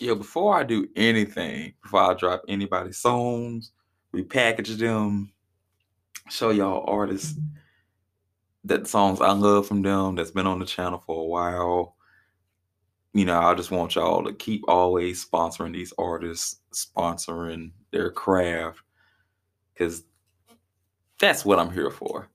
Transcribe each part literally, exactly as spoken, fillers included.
Yeah, before I do anything, before I drop anybody's songs, repackage them, show y'all artists that songs I love from them that's been on the channel for a while. You know, I just want y'all to keep always sponsoring these artists, sponsoring their craft, because that's what I'm here for.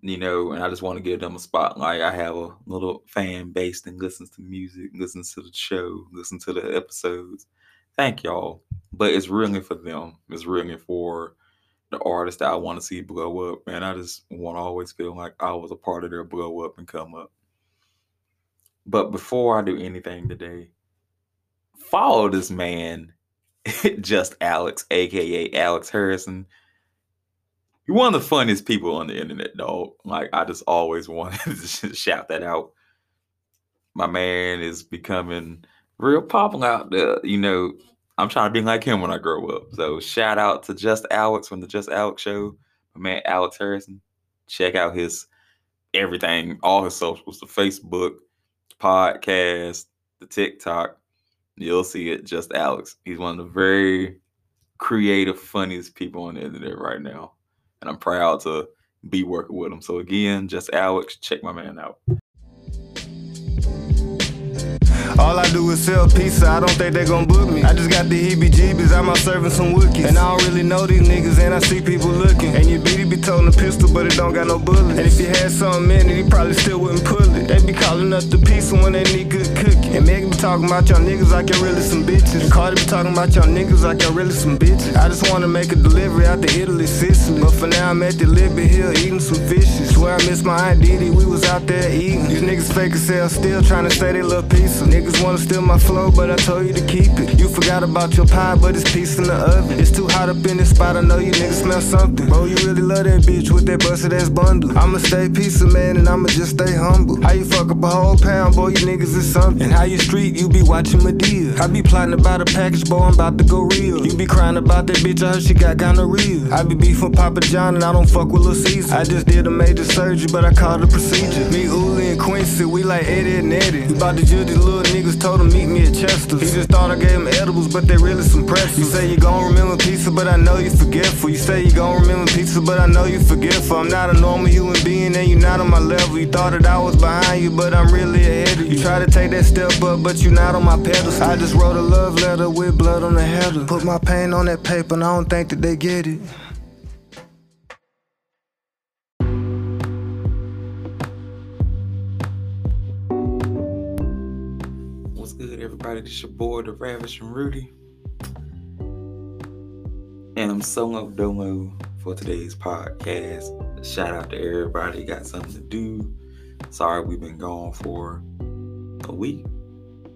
You know, and I just want to give them a spotlight. I have a little fan base that listens to music, listens to the show, listens to the episodes. Thank y'all. But it's really for them. It's really for the artists that I want to see blow up. And I just want to always feel like I was a part of their blow up and come up. But before I do anything today, follow this man, Just Alex, a k a. Alex Harrison. You're one of the funniest people on the internet, dog. Like, I just always wanted to shout that out. My man is becoming real popular out there. You know, I'm trying to be like him when I grow up. So shout out to Just Alex from the Just Alex Show. My man, Alex Harrison. Check out his everything, all his socials, the Facebook, podcast, the TikTok. You'll see it, Just Alex. He's one of the very creative, funniest people on the internet right now, and I'm proud to be working with him. So again, Just Alex, check my man out. All I do is sell pizza, I don't think they gon' book me. I just got the heebie-jeebies, I'm out serving some wookies. And I don't really know these niggas, and I see people looking. And your beatie be toting a pistol, but it don't got no bullet. And if you had something in it, you probably still wouldn't pull it. They be calling up the pizza when they need good cooking. And Megan be talking about y'all niggas like y'all really some bitches. And Cardi be talking about y'all niggas like y'all really some bitches. I just wanna make a delivery out to Italy, Sicily. But for now, I'm at the Libby Hill eating some fishes. Swear I miss my Aunt Didi, we was out there eating. These niggas fake as hell, still trying to say they love pizza. Niggas wanna steal my flow, but I told you to keep it. You forgot about your pie, but it's peace in the oven. It's too hot up in this spot, I know you niggas smell something. Bro, you really love that bitch with that busted ass bundle. I'ma stay pizza, man, and I'ma just stay humble. How you fuck up a whole pound, boy, you niggas is something. And how you street, you be watching Medea. I be plotting about a package, boy, I'm about to go real. You be crying about that bitch, I heard she got gonorrhea. I be beefing Papa John, and I don't fuck with Lil Caesar. I just did a major surgery, but I called a procedure. Me, Uli, and Quincy, we like Eddie and Eddie. We bout to judge these little niggas, told him meet me at Chester's. He just thought I gave him edibles, but they really some pretzels. You say you gon' remember pizza, but I know you forgetful. You say you gon' remember pizza, but I know you forgetful. I'm not a normal human being and you not on my level. You thought that I was behind you, but I'm really ahead of you. You try to take that step up, but you not on my pedestal. I just wrote a love letter with blood on the header. Put my pain on that paper and I don't think that they get it. Everybody, this your boy, the Ravishing Rudy, and I'm solo dolo for today's podcast. Shout out to everybody, got something to do. Sorry we've been gone for a week.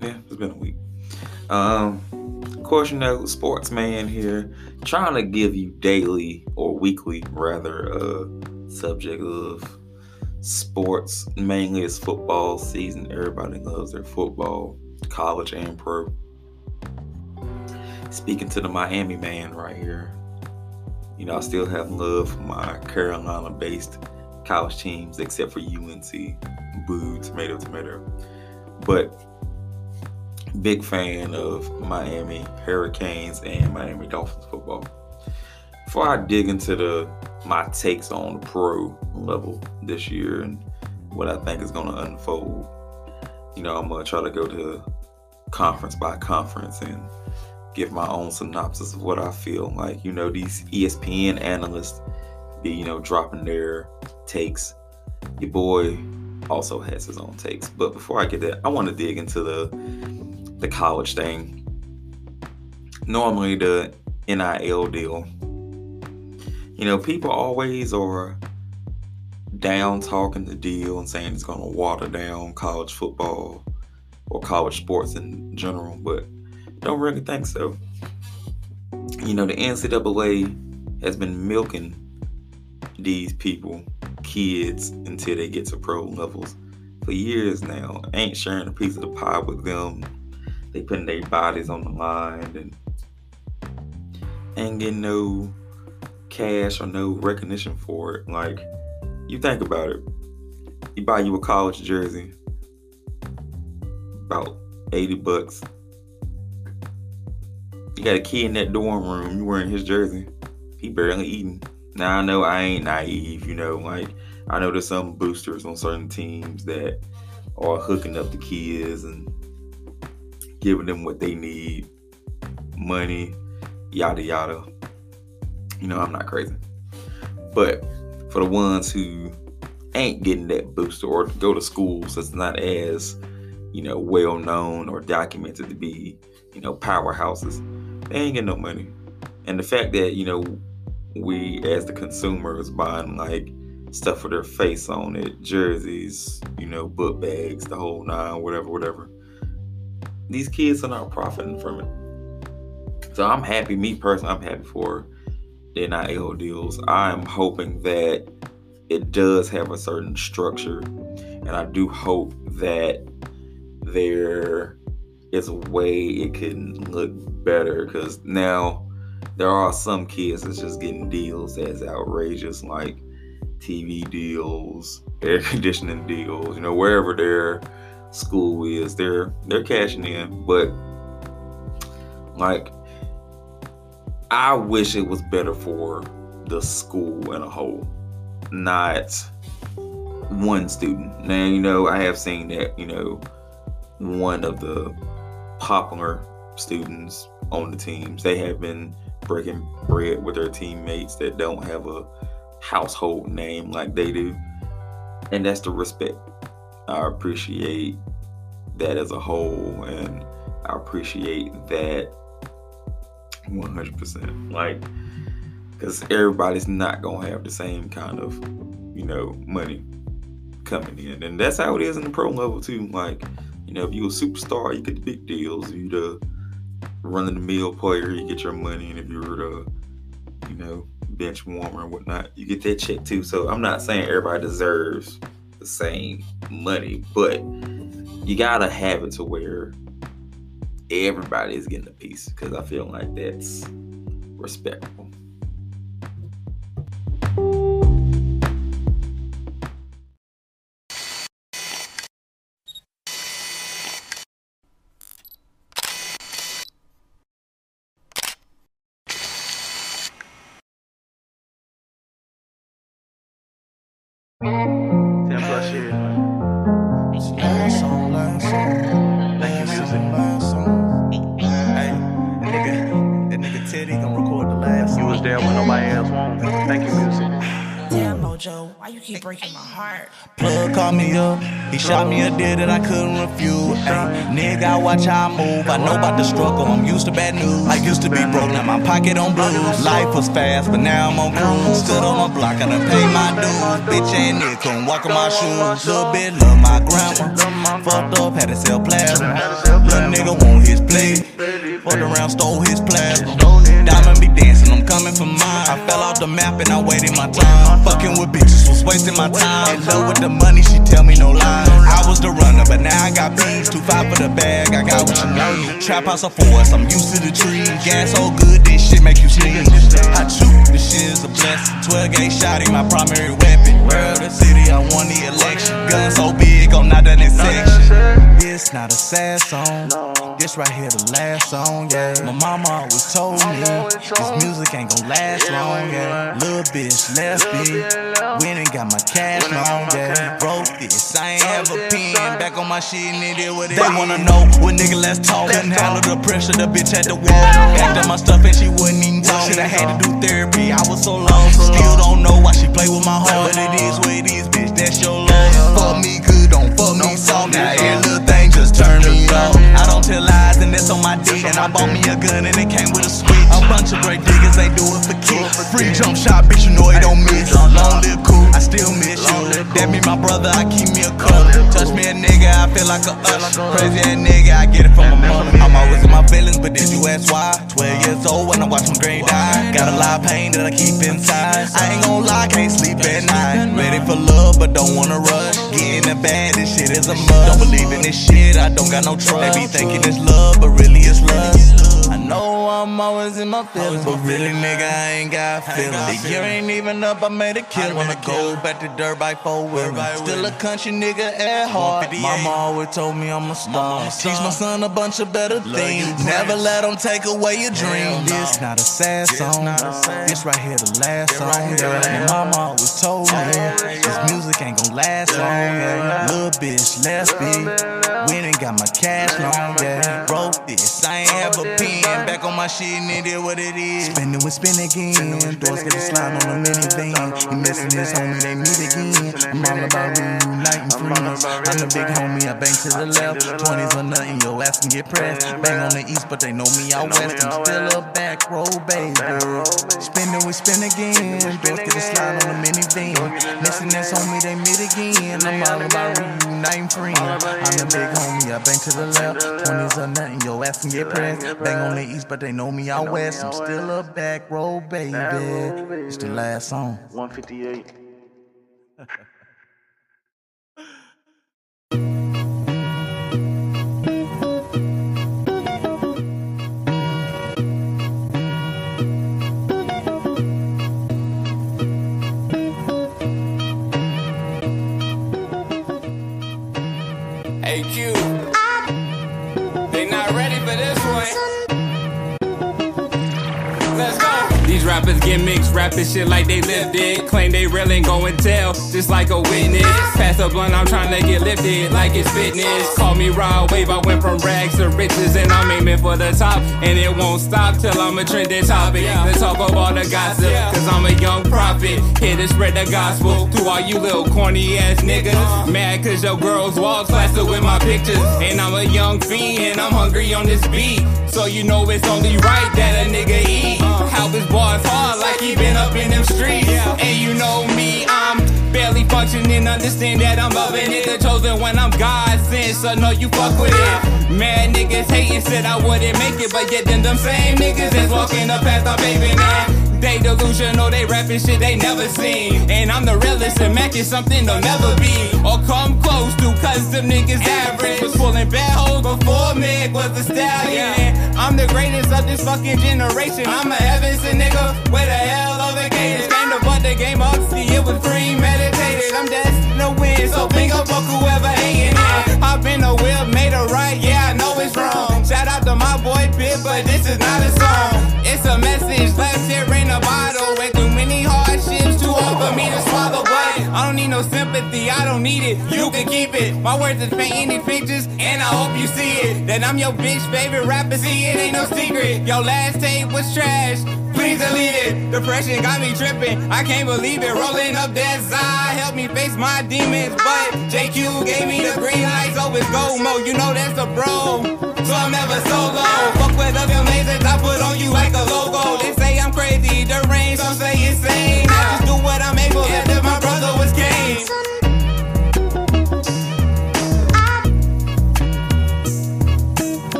Yeah, it's been a week. Um, of course, you know, sportsman here, trying to give you daily or weekly rather a subject of sports. Mainly it's football season. Everybody loves their football. College and pro. Speaking to the Miami man right here, you know, I still have love for my Carolina based college teams, except for U N C. Boo, tomato, tomato. But big fan of Miami Hurricanes and Miami Dolphins football. Before I dig into the my takes on the pro level this year and what I think is going to unfold, you know, I'm going to try to go to conference by conference and give my own synopsis of what I feel like. You know, these E S P N analysts be, you know, dropping their takes. Your boy also has his own takes. But before I get that, I want to dig into the the college thing. Normally the N I L deal. You know, people always are down talking the deal and saying it's going to water down college football or college sports in general, but don't really think so. You know, the N C double A has been milking these people, kids, until they get to pro levels for years now. Ain't sharing a piece of the pie with them. They putting their bodies on the line and ain't getting no cash or no recognition for it. Like, you think about it, you buy you a college jersey, about eighty bucks, You got a kid in that dorm room, you wearing his jersey. He barely eating. Now, I know I ain't naive, you know, like, I know there's some boosters on certain teams that are hooking up the kids and giving them what they need, money, yada, yada. You know, I'm not crazy. But for the ones who ain't getting that booster or go to schools that's not as, you know, well known or documented to be, you know, powerhouses, they ain't getting no money. And the fact that, you know, we as the consumer is buying like stuff with their face on it, jerseys, you know, book bags, the whole nine, whatever, whatever. These kids are not profiting from it. So I'm happy, me personally, I'm happy for the N I L deals. I'm hoping that it does have a certain structure. And I do hope that there is a way it can look better. Because now there are some kids that's just getting deals that's outrageous, like T V deals, air conditioning deals, you know, wherever their school is, they're they're cashing in. But like, I wish it was better for the school in a whole, not one student. Now, you know, I have seen that, you know, one of the popular students on the teams, they have been breaking bread with their teammates that don't have a household name like they do. And that's the respect. I appreciate that as a whole, and I appreciate that one hundred percent. Like, because everybody's not going to have the same kind of, you know, money coming in. And that's how it is in the pro level too. Like, you know, if you're a superstar, you get the big deals. If you're the run-of-the-mill player, you get your money. And if you're the, you know, bench warmer and whatnot, you get that check too. So I'm not saying everybody deserves the same money, but you gotta have it to where everybody is getting a piece, because I feel like that's respectful. Keep breaking my heart. Plug called me up. He shot me a deal that I couldn't refuse. Ay, nigga, I watch how I move. I know about the struggle. I'm used to bad news. I used to be broke. Now my pocket on blues. Life was fast, but now I'm on cruise. Stood on my block. I done paid my dues. Bitch ain't nigga couldn't walk in my shoes. Little bit love my grandma. Fucked up, had to sell plasma. Little nigga want his plate. Fucked around, stole his plasma. Diamond be dancing, I'm coming for mine. I fell off the map and I waited my time. Fucking with bitches was wasting my time. In love with the money, she tell me no lies. I was the runner, but now I got beans. Too far for the bag, I got what you need. Trap house of forest, I'm used to the trees. Gas so good, this shit make you sneeze. I shoot, this shit is a blessing. Twelve gauge shotty, my primary weapon. World of city, I won the election. Gun so big, I'm not done in section. It's not a sad song, this right here the last song, yeah. My mama always told me this music ain't gon' last long, yeah. Lil' bitch left me, went and got my cash long, yeah. Broke this, I ain't have a pen, back on my shit and it is what it is. They wanna know what nigga let's talk, couldn't handle the pressure, the bitch had to walk. Packed up my stuff and she wouldn't even talk, shit I had to do therapy, I was so lost. Still don't know why she play with my heart, but it is what it is, bitch, that's your love. Fuck me good, don't fuck me soft, now every little thing just turn me off. I don't tell lies and that's on my dick. And I bought me a gun and it came with a switch. A bunch of great niggas, they do it for kicks. Free jump shot, bitch, you know it don't miss. Long live cool, I still miss you. That be my brother, I keep me a cup. Touch me a nigga, I feel like a usher. Crazy ass nigga, I get it from my mother. I'm always in my feelings, but did you ask why? Twelve years old when I watch my green die. Got a lot of pain that I keep inside. I ain't gon' lie, can't sleep at night. Ready for love, but don't wanna rush. Get in the bag, this shit is a must. Don't believe in this shit, I don't got no trust. They be thinking it's love, but really it's lust. I know I'm always was in my feelings, but really, nigga, I ain't got feelings. The year ain't even up, I made a kill. Wanna go back to dirt by four wheelers. Still a country nigga at heart. Mama always told me I'm a star. Teach my son a bunch of better things. Never let him take away your dream. This not a sad song. This right here the last song. And mama always told me this music ain't gon' last long. Little bitch, let's be. We ain't got my cash long. Yeah, broke this. I ain't have a pen. Back on my shit and it is what it is. Spending with spin again. Doors get a slide on a mini thing. You missing this homie, they meet again. I'm all about reuniting friends. I'm the big homie, I bang to the left. Twenties or nothing, your ass can get pressed. Bang on the east, but they know me out west. I'm still a back road, baby. Spending with spin again. Doors get a slide on a mini thing. Missing this homie, they meet again. I'm all about reuniting friends. I'm the big homie, I bang to the left. Twenties or nothing, your ass can get pressed. Bang on the east, but they know me out west. I'm still a back road, baby. It's the last song. one fifty-eight. Hey, Q. They not ready for this one. These rappers get mixed, rapping shit like they lived it. Claim they real and go and tell, just like a witness. Pass the blunt, I'm trying to get lifted like it's fitness. Call me Rod Wave, I went from rags to riches. And I'm aiming for the top, and it won't stop till I'm a trending topic. Let's talk about the gossip, cause I'm a young prophet. Here to spread the gospel to all you little corny ass niggas. Mad cause your girl's walls plastered with my pictures. And I'm a young fiend, and I'm hungry on this beat. So you know it's only right that a nigga eat. How is bars hard like he been up in them streets. And you know me, I'm barely functioning. Understand that I'm loving it. The chosen one, I'm God sent, so no, you fuck with it. Mad niggas hating, said I wouldn't make it, but yet them them same niggas that's walking the path I'm paving now. They delusional, they rapping shit they never seen. And I'm the realest, and Mac is something they'll never be or come close to, cause them niggas average. Was pulling bad hoes before Meg was a stallion. I'm the greatest of this fucking generation. I'm a Evanson nigga with a hell of a cadence. Came to butt the game up, see it was premeditated. I'm destined to win, so big up fuck whoever hating it. I've been a whip, made a right, yeah I know it's wrong. Shout out to my boy Pip, but this is not a song. It's a message left here in a bottle. Went through many hardships, too hard for me to swallow. But I don't need no sympathy, I don't need it. You can keep it. My words is painted pictures, and I hope you see it. That I'm your bitch favorite rapper, see it ain't no secret. Your last tape was trash, please delete it. Depression got me tripping, I can't believe it. Rolling up that side, help me face my demons. But J Q gave me the green lights, so it's gold mode. You know that's a bro, so I'm never solo. Fuck with other lasers, I put on you like a logo. They say I'm crazy, the rain, some say insane. I just do what I'm able, yeah, that my brother was game.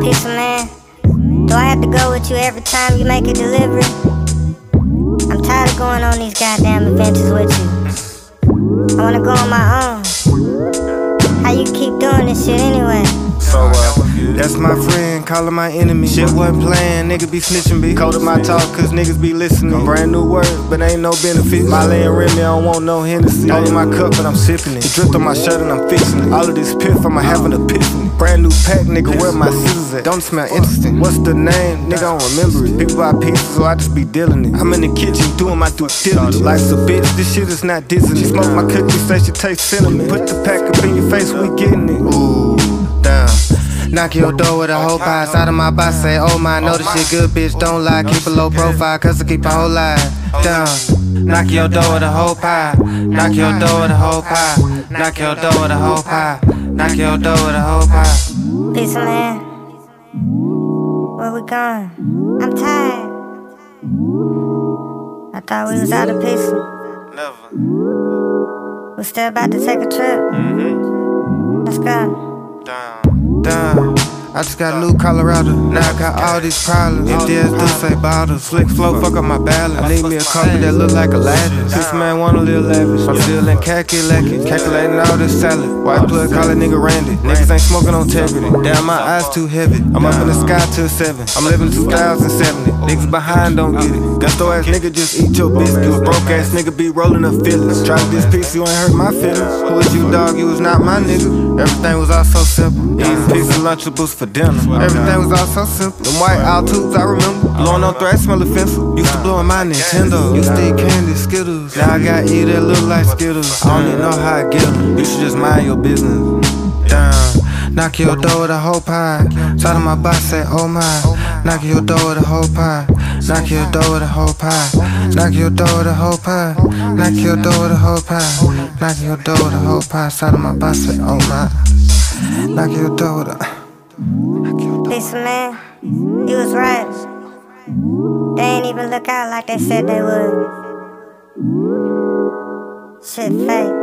Pizza man, do I have to go with you every time you make a delivery? I'm tired of going on these goddamn adventures with you. I wanna go on my own. How you keep doing this shit anyway? So uh, that's my friend, calling my enemy. Shit wasn't playing, niggas be snitching, be cold to my talk, cause niggas be listening. Brand new words, but ain't no benefit. My land Remy, I don't want no Hennessy. All in my cup, but I'm sipping it. It dripped on my shirt and I'm fixing it. All of this piff, I'ma have an epiphany. Brand new pack, nigga, where my scissors at? Don't smell interesting. What's the name? Nigga, I don't remember it. People buy pieces, so I just be dealing it. I'm in the kitchen, doing my due diligence. Life's a bitch, this shit is not dissing. She smoked my cookie, say she taste cinnamon. Put the pack up in your face, we getting it. Ooh, down. Knock your door with a whole pie. Out of my box, say, oh my, know this shit good, bitch, don't lie. Keep a low profile, cause I keep a whole line. Down. Knock your door with a whole pie. Knock your door with a whole pie. Knock your door with a whole pie. Knock your door with a whole pie. Pizza man, where we going? I'm tired. I thought we was out of pizza. Never. We're still about to take a trip. Mm-hmm. Let's go. Down. I just got a new Colorado, now I got all these problems. M D S do say bottles, slick flow, fuck up my balance. I need me a coffee that look like Aladdin. This man wanna live lavish, I'm still in khaki lacking, calculating all this salad. White blood, call a nigga Randy. Niggas ain't smoking on Tegrity. Damn, my eyes too heavy, I'm up in the sky till seven. I'm living two thousand seventy, niggas behind don't get it. Gusto ass nigga just eat your biscuits. Broke ass nigga be rolling up feelings. Drop this piece, you ain't hurt my feelings. Who is you, dog? You was not my nigga. Everything was all so simple. Easy piece of lunchables for dinner. Everything was all so simple. Them white altitudes I remember. Blowing on threats, smell offensive. Used to blow on my Nintendo. Used to eat candy, Skittles. Now I got you that look like Skittles. I don't even know how I get them. You should just mind your business. Damn. Knock your door with a whole pie. Shout to my boss, say oh my. Knock your door with a whole pie. Knock your door with a whole pie. Knock your door with a whole pie. Knock your door with a whole pie. Knock your door with a whole pie. Shout to my boss, say oh my. Knock your door with a. Listen man, you was right. They ain't even look out like they said they would. Shit fake.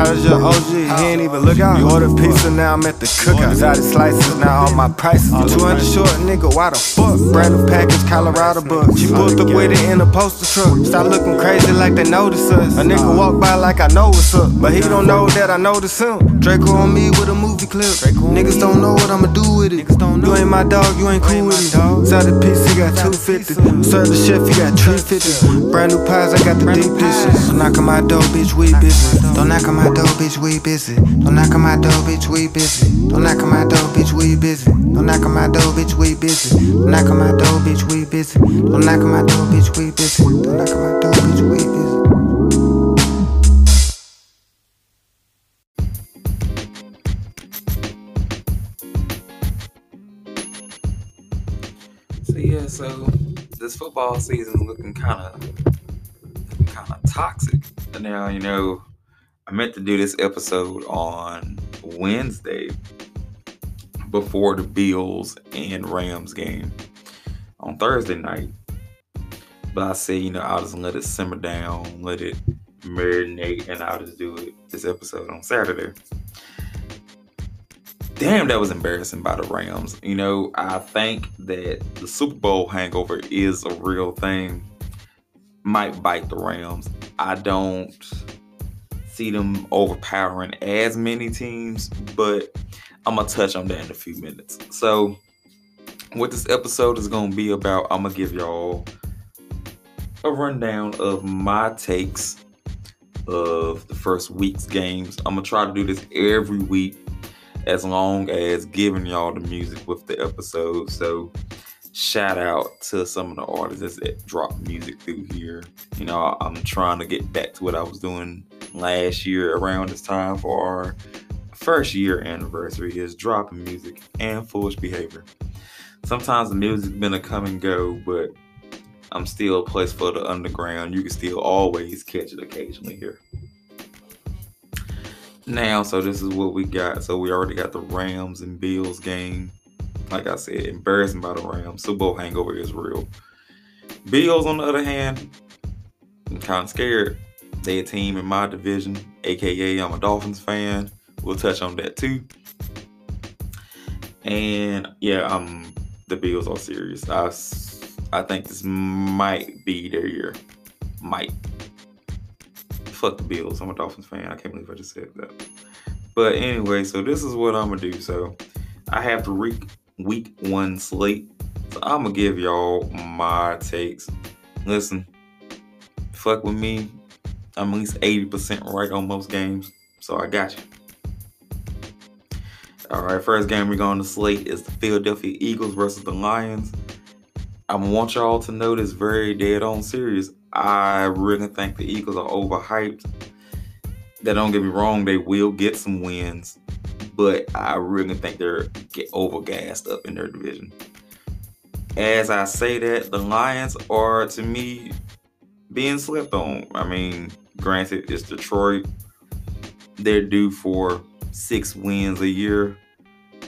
I was your O G, he ain't even look out. You ordered pizza, now I'm at the cookout. Exotic slices, now all my prices. two hundred short, nigga, why the fuck? Brand new package, Colorado bucks. You pulled up with it in a poster truck. Start looking crazy like they notice us. A nigga walk by like I know what's up, but he don't know that I notice him. Draco on me with a movie clip. Niggas don't know what I'ma do with it. You ain't my dog, you ain't cool with it. Exotic pizza, you got two fifty. Serve the chef, you got three fifty. Brand new pies, I got the deep dishes. Don't knock on my door, bitch, we busy. Don't knock on my door, bitch, we busy. Don't knock on my door, bitch, we busy. Don't knock on my door, bitch, we busy. Don't knock on my door, bitch, we busy. Don't knock on my door, bitch, we busy. Don't knock on my door, bitch, we busy. Don't knock on my door, bitch, we busy. So yeah, so this football season looking kind of kind of toxic. And now you know. I meant to do this episode on Wednesday before the Bills and Rams game on Thursday night. But I said, you know, I'll just let it simmer down, let it marinate, and I'll just do it this episode on Saturday. Damn, that was embarrassing by the Rams. You know, I think that the Super Bowl hangover is a real thing. Might bite the Rams. I don't see them overpowering as many teams, but I'm gonna touch on that in a few minutes. So what this episode is gonna be about, I'm gonna give y'all a rundown of my takes of the first week's games. I'm gonna try to do this every week as long as giving y'all the music with the episode. So shout out to some of the artists that drop music through here. You know, I'm trying to get back to what I was doing last year around this time for our first year anniversary, is dropping music and foolish behavior. Sometimes the music's been a come and go, but I'm still a place for the underground. You can still always catch it occasionally here. Now, so this is what we got. So we already got the Rams and Bills game. Like I said, embarrassing by the Rams. Super Bowl hangover is real. Bills, on the other hand, I'm kind of scared. They a team in my division, aka I'm a Dolphins fan. We'll touch on that too. And yeah, I'm the Bills are serious. I, I think this might be their year. Might. Fuck the Bills. I'm a Dolphins fan. I can't believe I just said that. But anyway, so this is what I'm gonna do. So I have the week week one slate. So I'm gonna give y'all my takes. Listen, fuck with me. I'm at least eighty percent right on most games, so I got you. All right, first game we're going to slate is the Philadelphia Eagles versus the Lions. I want y'all to know this very dead on serious. I really think the Eagles are overhyped. Now, don't get me wrong, they will get some wins, but I really think they're get overgassed up in their division. As I say that, the Lions are, to me, being slept on. I mean, granted, it's Detroit. They're due for six wins a year.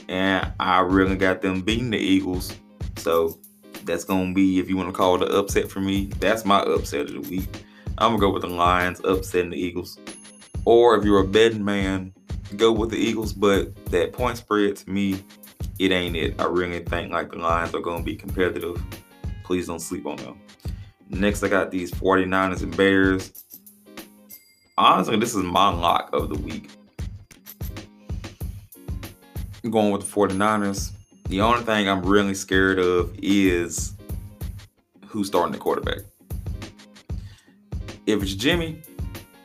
And I really got them beating the Eagles. So that's going to be, if you want to call it an upset for me, that's my upset of the week. I'm going to go with the Lions upsetting the Eagles. Or if you're a betting man, go with the Eagles, but that point spread, to me, it ain't it. I really think like the Lions are going to be competitive. Please don't sleep on them. Next, I got these forty-niners and Bears. Honestly, this is my lock of the week. I'm going with the forty-niners. The only thing I'm really scared of is who's starting the quarterback. If it's Jimmy,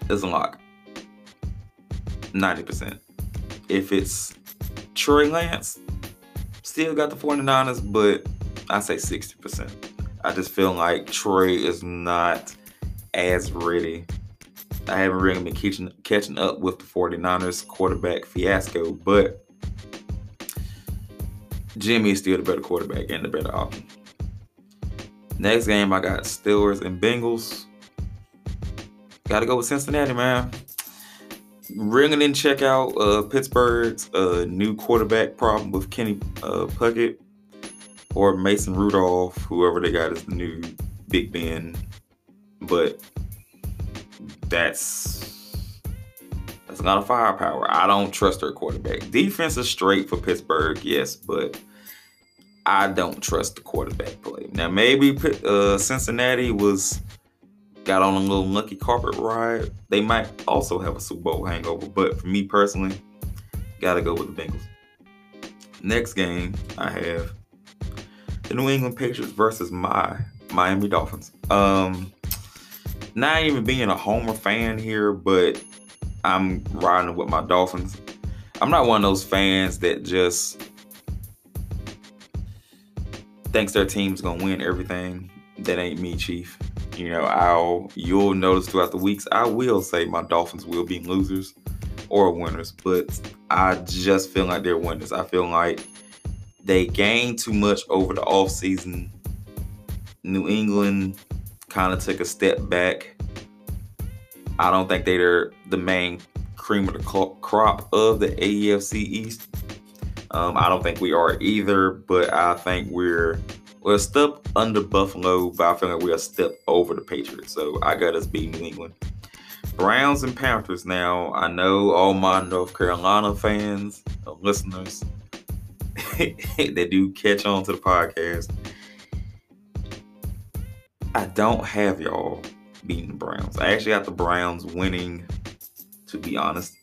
it's a lock. ninety percent. If it's Trey Lance, still got the forty-niners, but I say sixty percent. I just feel like Trey is not as ready. I haven't really been catching, catching up with the forty-niners quarterback fiasco, but Jimmy is still the better quarterback and the better option. Next game, I got Steelers and Bengals. Got to go with Cincinnati, man. Really didn't check out uh, Pittsburgh's uh, new quarterback problem with Kenny uh, Puckett or Mason Rudolph, whoever they got is the new Big Ben. But that's that's a lot of firepower. I don't trust their quarterback. Defense is straight for Pittsburgh, yes, but I don't trust the quarterback play. Now, maybe uh, Cincinnati was got on a little lucky carpet ride. They might also have a Super Bowl hangover, but for me personally, gotta go with the Bengals. Next game, I have the New England Patriots versus my Miami Dolphins. Um, not even being a Homer fan here, but I'm riding with my Dolphins. I'm not one of those fans that just thinks their team's gonna win everything. That ain't me, Chief. You know, I'll you'll notice throughout the weeks, I will say my Dolphins will be losers or winners, but I just feel like they're winners. I feel like they gained too much over the offseason. New England kind of took a step back. I don't think they're the main cream of the crop of the A F C East. Um, I don't think we are either, but I think we're we're a step under Buffalo, but I feel like we're a step over the Patriots. So I got us beating New England. Browns and Panthers now. I know all my North Carolina fans, listeners, they do catch on to the podcast. I don't have y'all beating the Browns. I actually got the Browns winning, to be honest.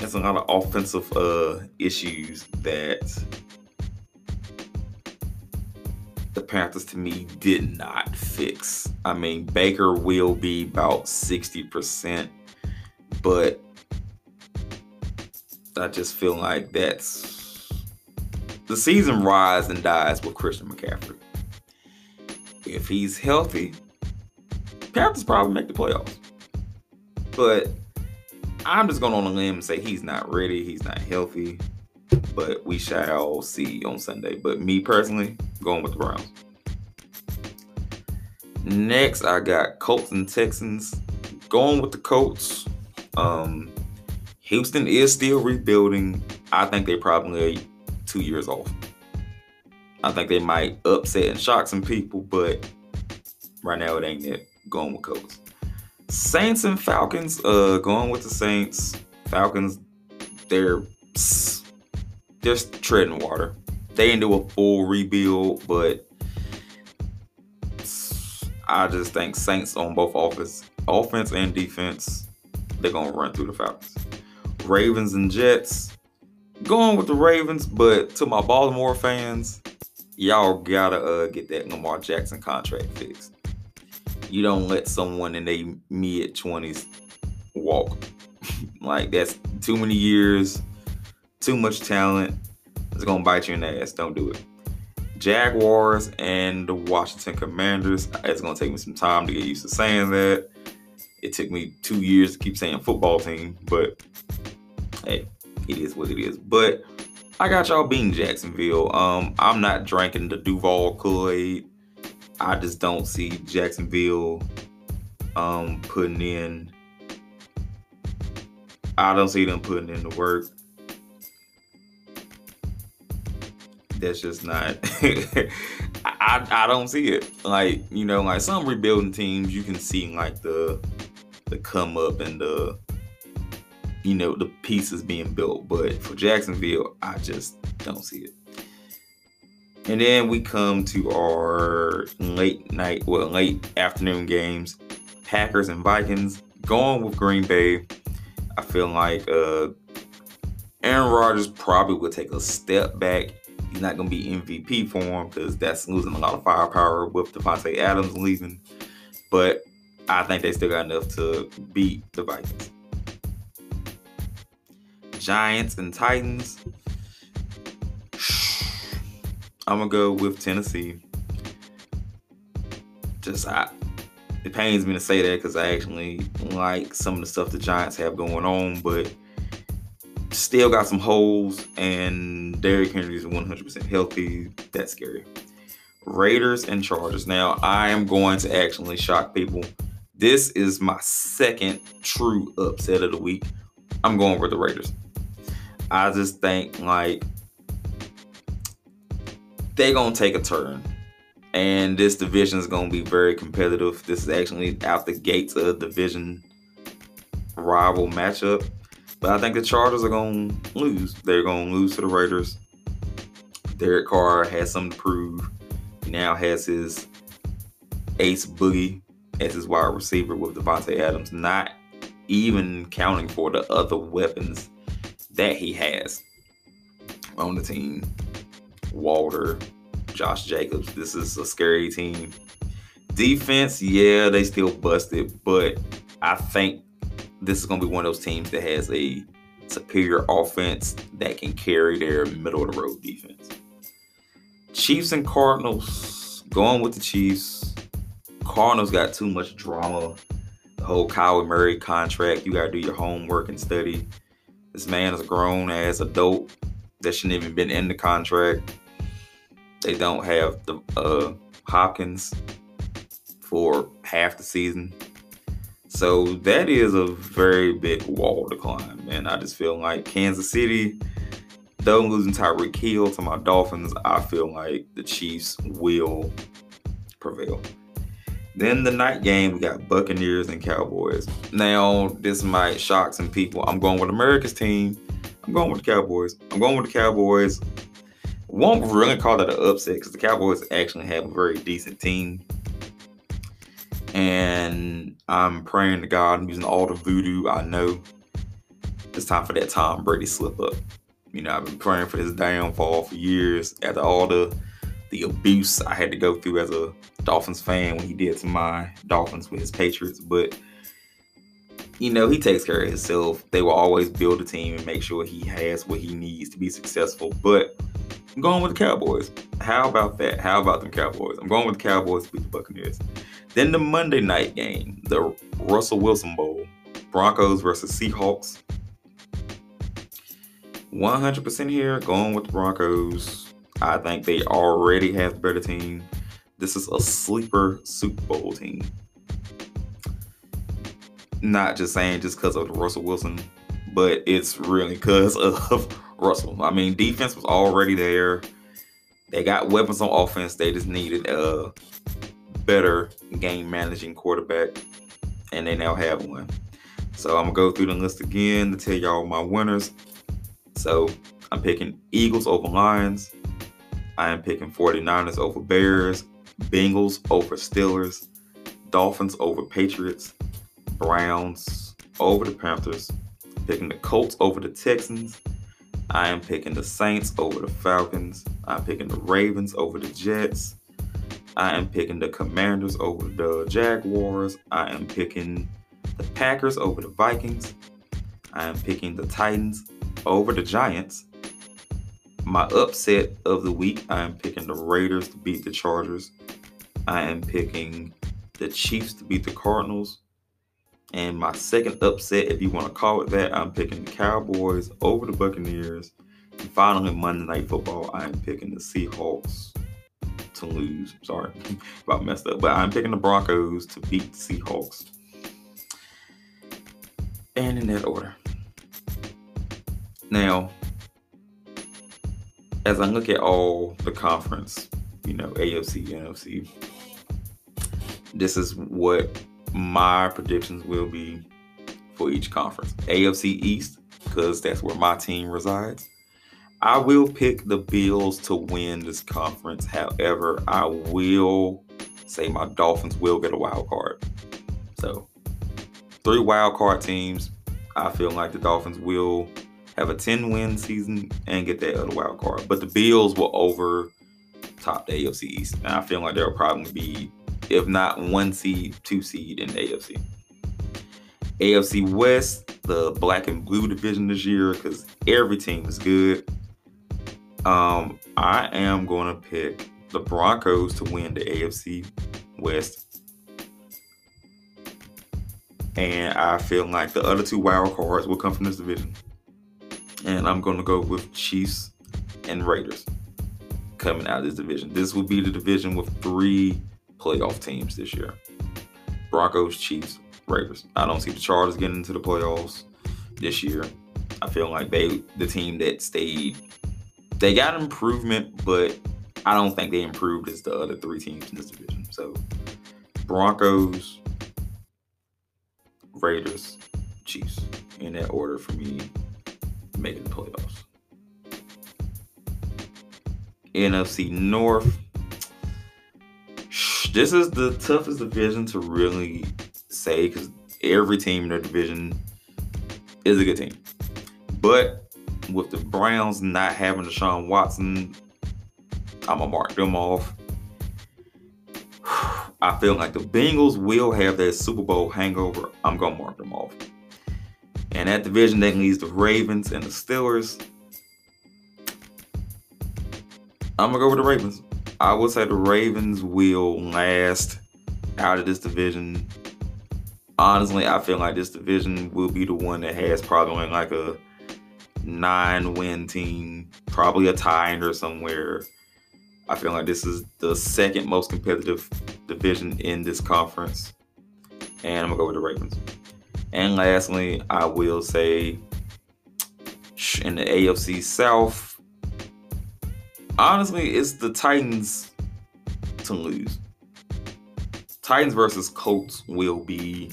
It's a lot of offensive uh, issues that the Panthers, to me, did not fix. I mean, Baker will be about sixty percent, but I just feel like that's the season rise and dies with Christian McCaffrey. If he's healthy, Panthers probably make the playoffs. But I'm just going on a limb and say he's not ready. He's not healthy. But we shall see on Sunday. But me personally, going with the Browns. Next, I got Colts and Texans. Going with the Colts. Um, Houston is still rebuilding. I think they probably are two years off. I think they might upset and shock some people. But right now, it ain't it. Going with Colts. Saints and Falcons, uh, going with the Saints. Falcons, they're they're treading water. They didn't do a full rebuild, but I just think Saints on both offense, offense and defense, they're gonna run through the Falcons. Ravens and Jets, going with the Ravens, but to my Baltimore fans, y'all gotta uh, get that Lamar Jackson contract fixed. You don't let someone in their mid-twenties walk. Like, that's too many years, too much talent. It's going to bite you in the ass. Don't do it. Jaguars and the Washington Commanders. It's going to take me some time to get used to saying that. It took me two years to keep saying football team, but hey, it is what it is. But I got y'all beating Jacksonville. Um, I'm not drinking the Duval Kool-Aid. I just don't see Jacksonville um, putting in. I don't see them putting in the work. That's just not. I, I I don't see it. Like, you know, like some rebuilding teams, you can see like the the come up and the, you know, the pieces being built. But for Jacksonville, I just don't see it. And then we come to our late night, well, late afternoon games. Packers and Vikings going with Green Bay. I feel like uh, Aaron Rodgers probably will take a step back. He's not going to be M V P for him because that's losing a lot of firepower with Devonta Adams leaving. But I think they still got enough to beat the Vikings. Giants and Titans. I'm going to go with Tennessee. Just, I, it pains me to say that because I actually like some of the stuff the Giants have going on, but still got some holes, and Derrick Henry is one hundred percent healthy. That's scary. Raiders and Chargers. Now, I am going to actually shock people. This is my second true upset of the week. I'm going with the Raiders. I just think, like, they're going to take a turn. And this division is going to be very competitive. This is actually out the gates of a division rival matchup. But I think the Chargers are going to lose. They're going to lose to the Raiders. Derek Carr has something to prove. He now has his ace Boogie as his wide receiver with Devonta Adams. Not even counting for the other weapons that he has on the team. Walter, Josh Jacobs. This is a scary team. Defense, yeah, they still busted, but I think this is going to be one of those teams that has a superior offense that can carry their middle-of-the-road defense. Chiefs and Cardinals. Going with the Chiefs. Cardinals got too much drama. The whole Kyler Murray contract. You got to do your homework and study. This man is a grown-ass adult that shouldn't even been in the contract. They don't have the uh, Hopkins for half the season. So that is a very big wall to climb. And I just feel like Kansas City, though losing Tyreek Hill to my Dolphins, I feel like the Chiefs will prevail. Then the night game, we got Buccaneers and Cowboys. Now, this might shock some people. I'm going with America's team. I'm going with the Cowboys. I'm going with the Cowboys. Won't really call that an upset because the Cowboys actually have a very decent team. And I'm praying to God. I'm using all the voodoo I know. It's time for that Tom Brady slip up. You know, I've been praying for his downfall for years. After all the, the abuse I had to go through as a Dolphins fan when he did to my Dolphins with his Patriots. But, you know, he takes care of himself. They will always build a team and make sure he has what he needs to be successful. But I'm going with the Cowboys. How about that? How about the Cowboys? I'm going with the Cowboys to beat the Buccaneers. Then the Monday night game, the Russell Wilson Bowl, Broncos versus Seahawks. one hundred percent here, going with the Broncos. I think they already have the better team. This is a sleeper Super Bowl team. Not just saying just because of Russell Wilson, but it's really because of Russell. I mean, defense was already there. They got weapons on offense. They just needed a better game managing quarterback, and they now have one. So I'm going to go through the list again to tell y'all my winners. So I'm picking Eagles over Lions. I am picking forty-niners over Bears. Bengals over Steelers. Dolphins over Patriots. Browns over the Panthers. Picking the Colts over the Texans. I am picking the Saints over the Falcons. I'm picking the Ravens over the Jets. I am picking the Commanders over the Jaguars. I am picking the Packers over the Vikings. I am picking the Titans over the Giants. My upset of the week, I am picking the Raiders to beat the Chargers. I am picking the Chiefs to beat the Cardinals. And my second upset, if you want to call it that, I'm picking the Cowboys over the Buccaneers. And finally, Monday Night Football, I am picking the Seahawks to lose. Sorry if I messed up. But I'm picking the Broncos to beat the Seahawks. And in that order. Now, as I look at all the conference, you know, A F C, N F C, this is what my predictions will be for each conference. A F C East, because that's where my team resides. I will pick the Bills to win this conference. However, I will say my Dolphins will get a wild card. So, three wild card teams. I feel like the Dolphins will have a ten-win season and get that other wild card. But the Bills will overtop the A F C East. And I feel like there will probably be, if not one seed, two seed in the A F C. A F C West, the black and blue division this year, because every team is good. Um, I am going to pick the Broncos to win the A F C West. And I feel like the other two wild cards will come from this division. And I'm going to go with Chiefs and Raiders coming out of this division. This will be the division with three playoff teams this year. Broncos, Chiefs, Raiders. I don't see the Chargers getting into the playoffs this year. I feel like they, the team that stayed, they got improvement, but I don't think they improved as the other three teams in this division. So, Broncos, Raiders, Chiefs, in that order for me making the playoffs. N F C North. This is the toughest division to really say because every team in their division is a good team. But with the Browns not having Deshaun Watson, I'm going to mark them off. I feel like the Bengals will have that Super Bowl hangover. I'm going to mark them off. And that division that leads the Ravens and the Steelers. I'm going to go with the Ravens. I would say the Ravens will last out of this division. Honestly, I feel like this division will be the one that has probably like a nine-win team. Probably a tie in there somewhere. I feel like this is the second most competitive division in this conference. And I'm going to go with the Ravens. And lastly, I will say in the A F C South, honestly, it's the Titans to lose. Titans versus Colts will be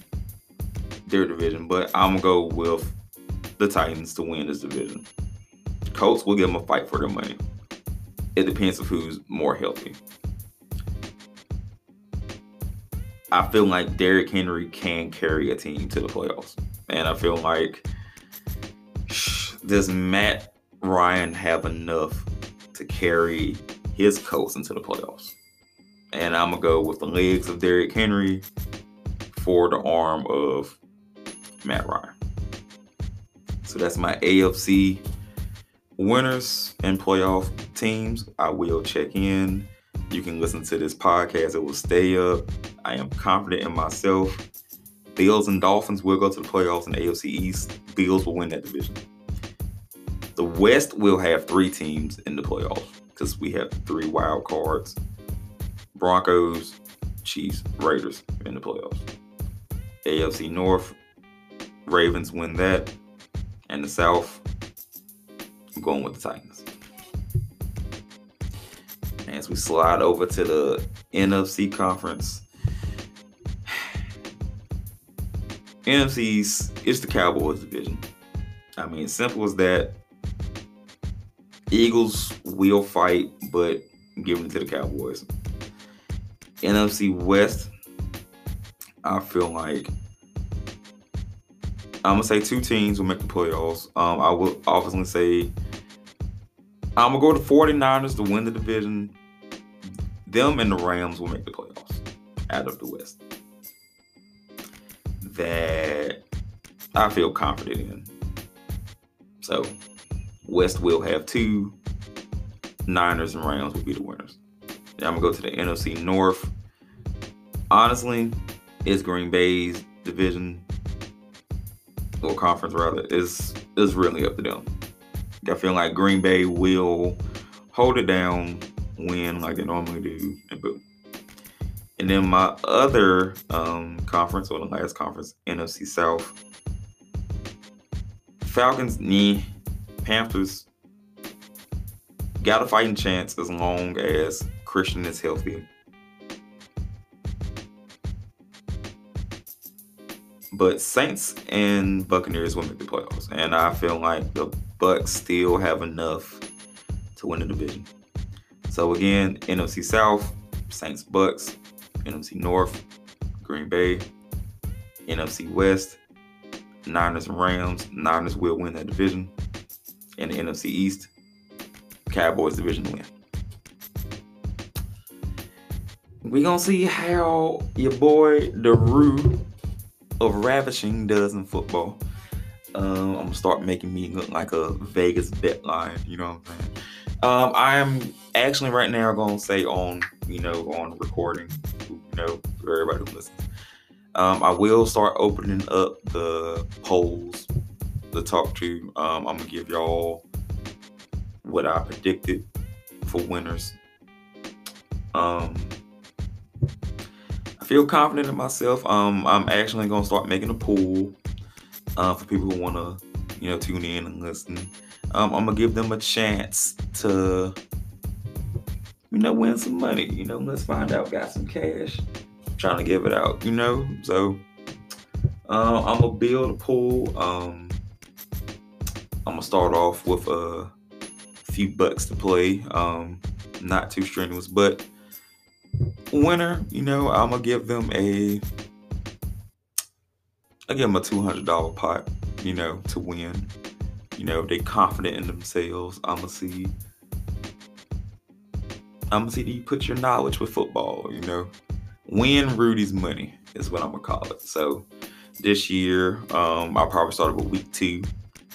their division, but I'm going to go with the Titans to win this division. Colts will give them a fight for their money. It depends on who's more healthy. I feel like Derrick Henry can carry a team to the playoffs. And I feel like, does Matt Ryan have enough to carry his Colts into the playoffs? And I'm going to go with the legs of Derrick Henry for the arm of Matt Ryan. So that's my A F C winners and playoff teams. I will check in. You can listen to this podcast. It will stay up. I am confident in myself. Bills and Dolphins will go to the playoffs in the A F C East. Bills will win that division. The West will have three teams in the playoffs because we have three wild cards. Broncos, Chiefs, Raiders in the playoffs. A F C North, Ravens win that. And the South, I'm going with the Titans. As we slide over to the N F C Conference. N F C's, it's the Cowboys division. I mean, simple as that. Eagles will fight, but giving it to the Cowboys. N F C West, I feel like I'm going to say two teams will make the playoffs. Um, I will obviously say I'm going to go to the forty-niners to win the division. Them and the Rams will make the playoffs out of the West. That I feel confident in. So, West will have two. Niners and Rams will be the winners. Then I'm going to go to the N F C North. Honestly, it's Green Bay's division. Or conference rather, is is really up to them. I feel like Green Bay will hold it down, win like they normally do, and boom. And then my other um, conference, or the last conference, N F C South. Falcons, knee, Panthers got a fighting chance as long as Christian is healthy. But Saints and Buccaneers will make the playoffs. And I feel like the Bucs still have enough to win the division. So again, N F C South, Saints, Bucs. N F C North, Green Bay. N F C West, Niners and Rams. Niners will win that division. And the N F C East, Cowboys division win. We're going to see how your boy DeRue of Ravishing does in football. Um, I'm going to start making me look like a Vegas bet line. You know what I'm saying? Um, I'm actually right now going to say on, you know, on recording, you know, for everybody who listens. Um, I will start opening up the polls to talk to. Um, I'm going to give y'all what I predicted for winners. Um, I feel confident in myself. Um, I'm actually going to start making a poll uh, for people who want to, you know, tune in and listen. Um, I'm going to give them a chance to, you know, win some money. You know, let's find out. Got some cash. I'm trying to give it out, you know. So, uh, I'm going to build a pool. Um, I'm going to start off with a few bucks to play. Um, not too strenuous, but winner, you know, I'm going to give them a, I'll give them a two hundred dollars pot, you know, to win. You know, they confident in themselves. I'm going to see, I'm going to see do you put your knowledge with football, you know. Win Rudy's money is what I'm going to call it. So this year, um, I'll probably start with week two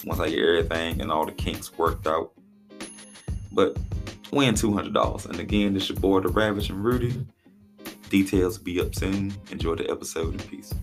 once I get everything and all the kinks worked out. But win two hundred dollars. And again, this your boy, The Ravishing Rudy. Details be up soon. Enjoy the episode. In peace.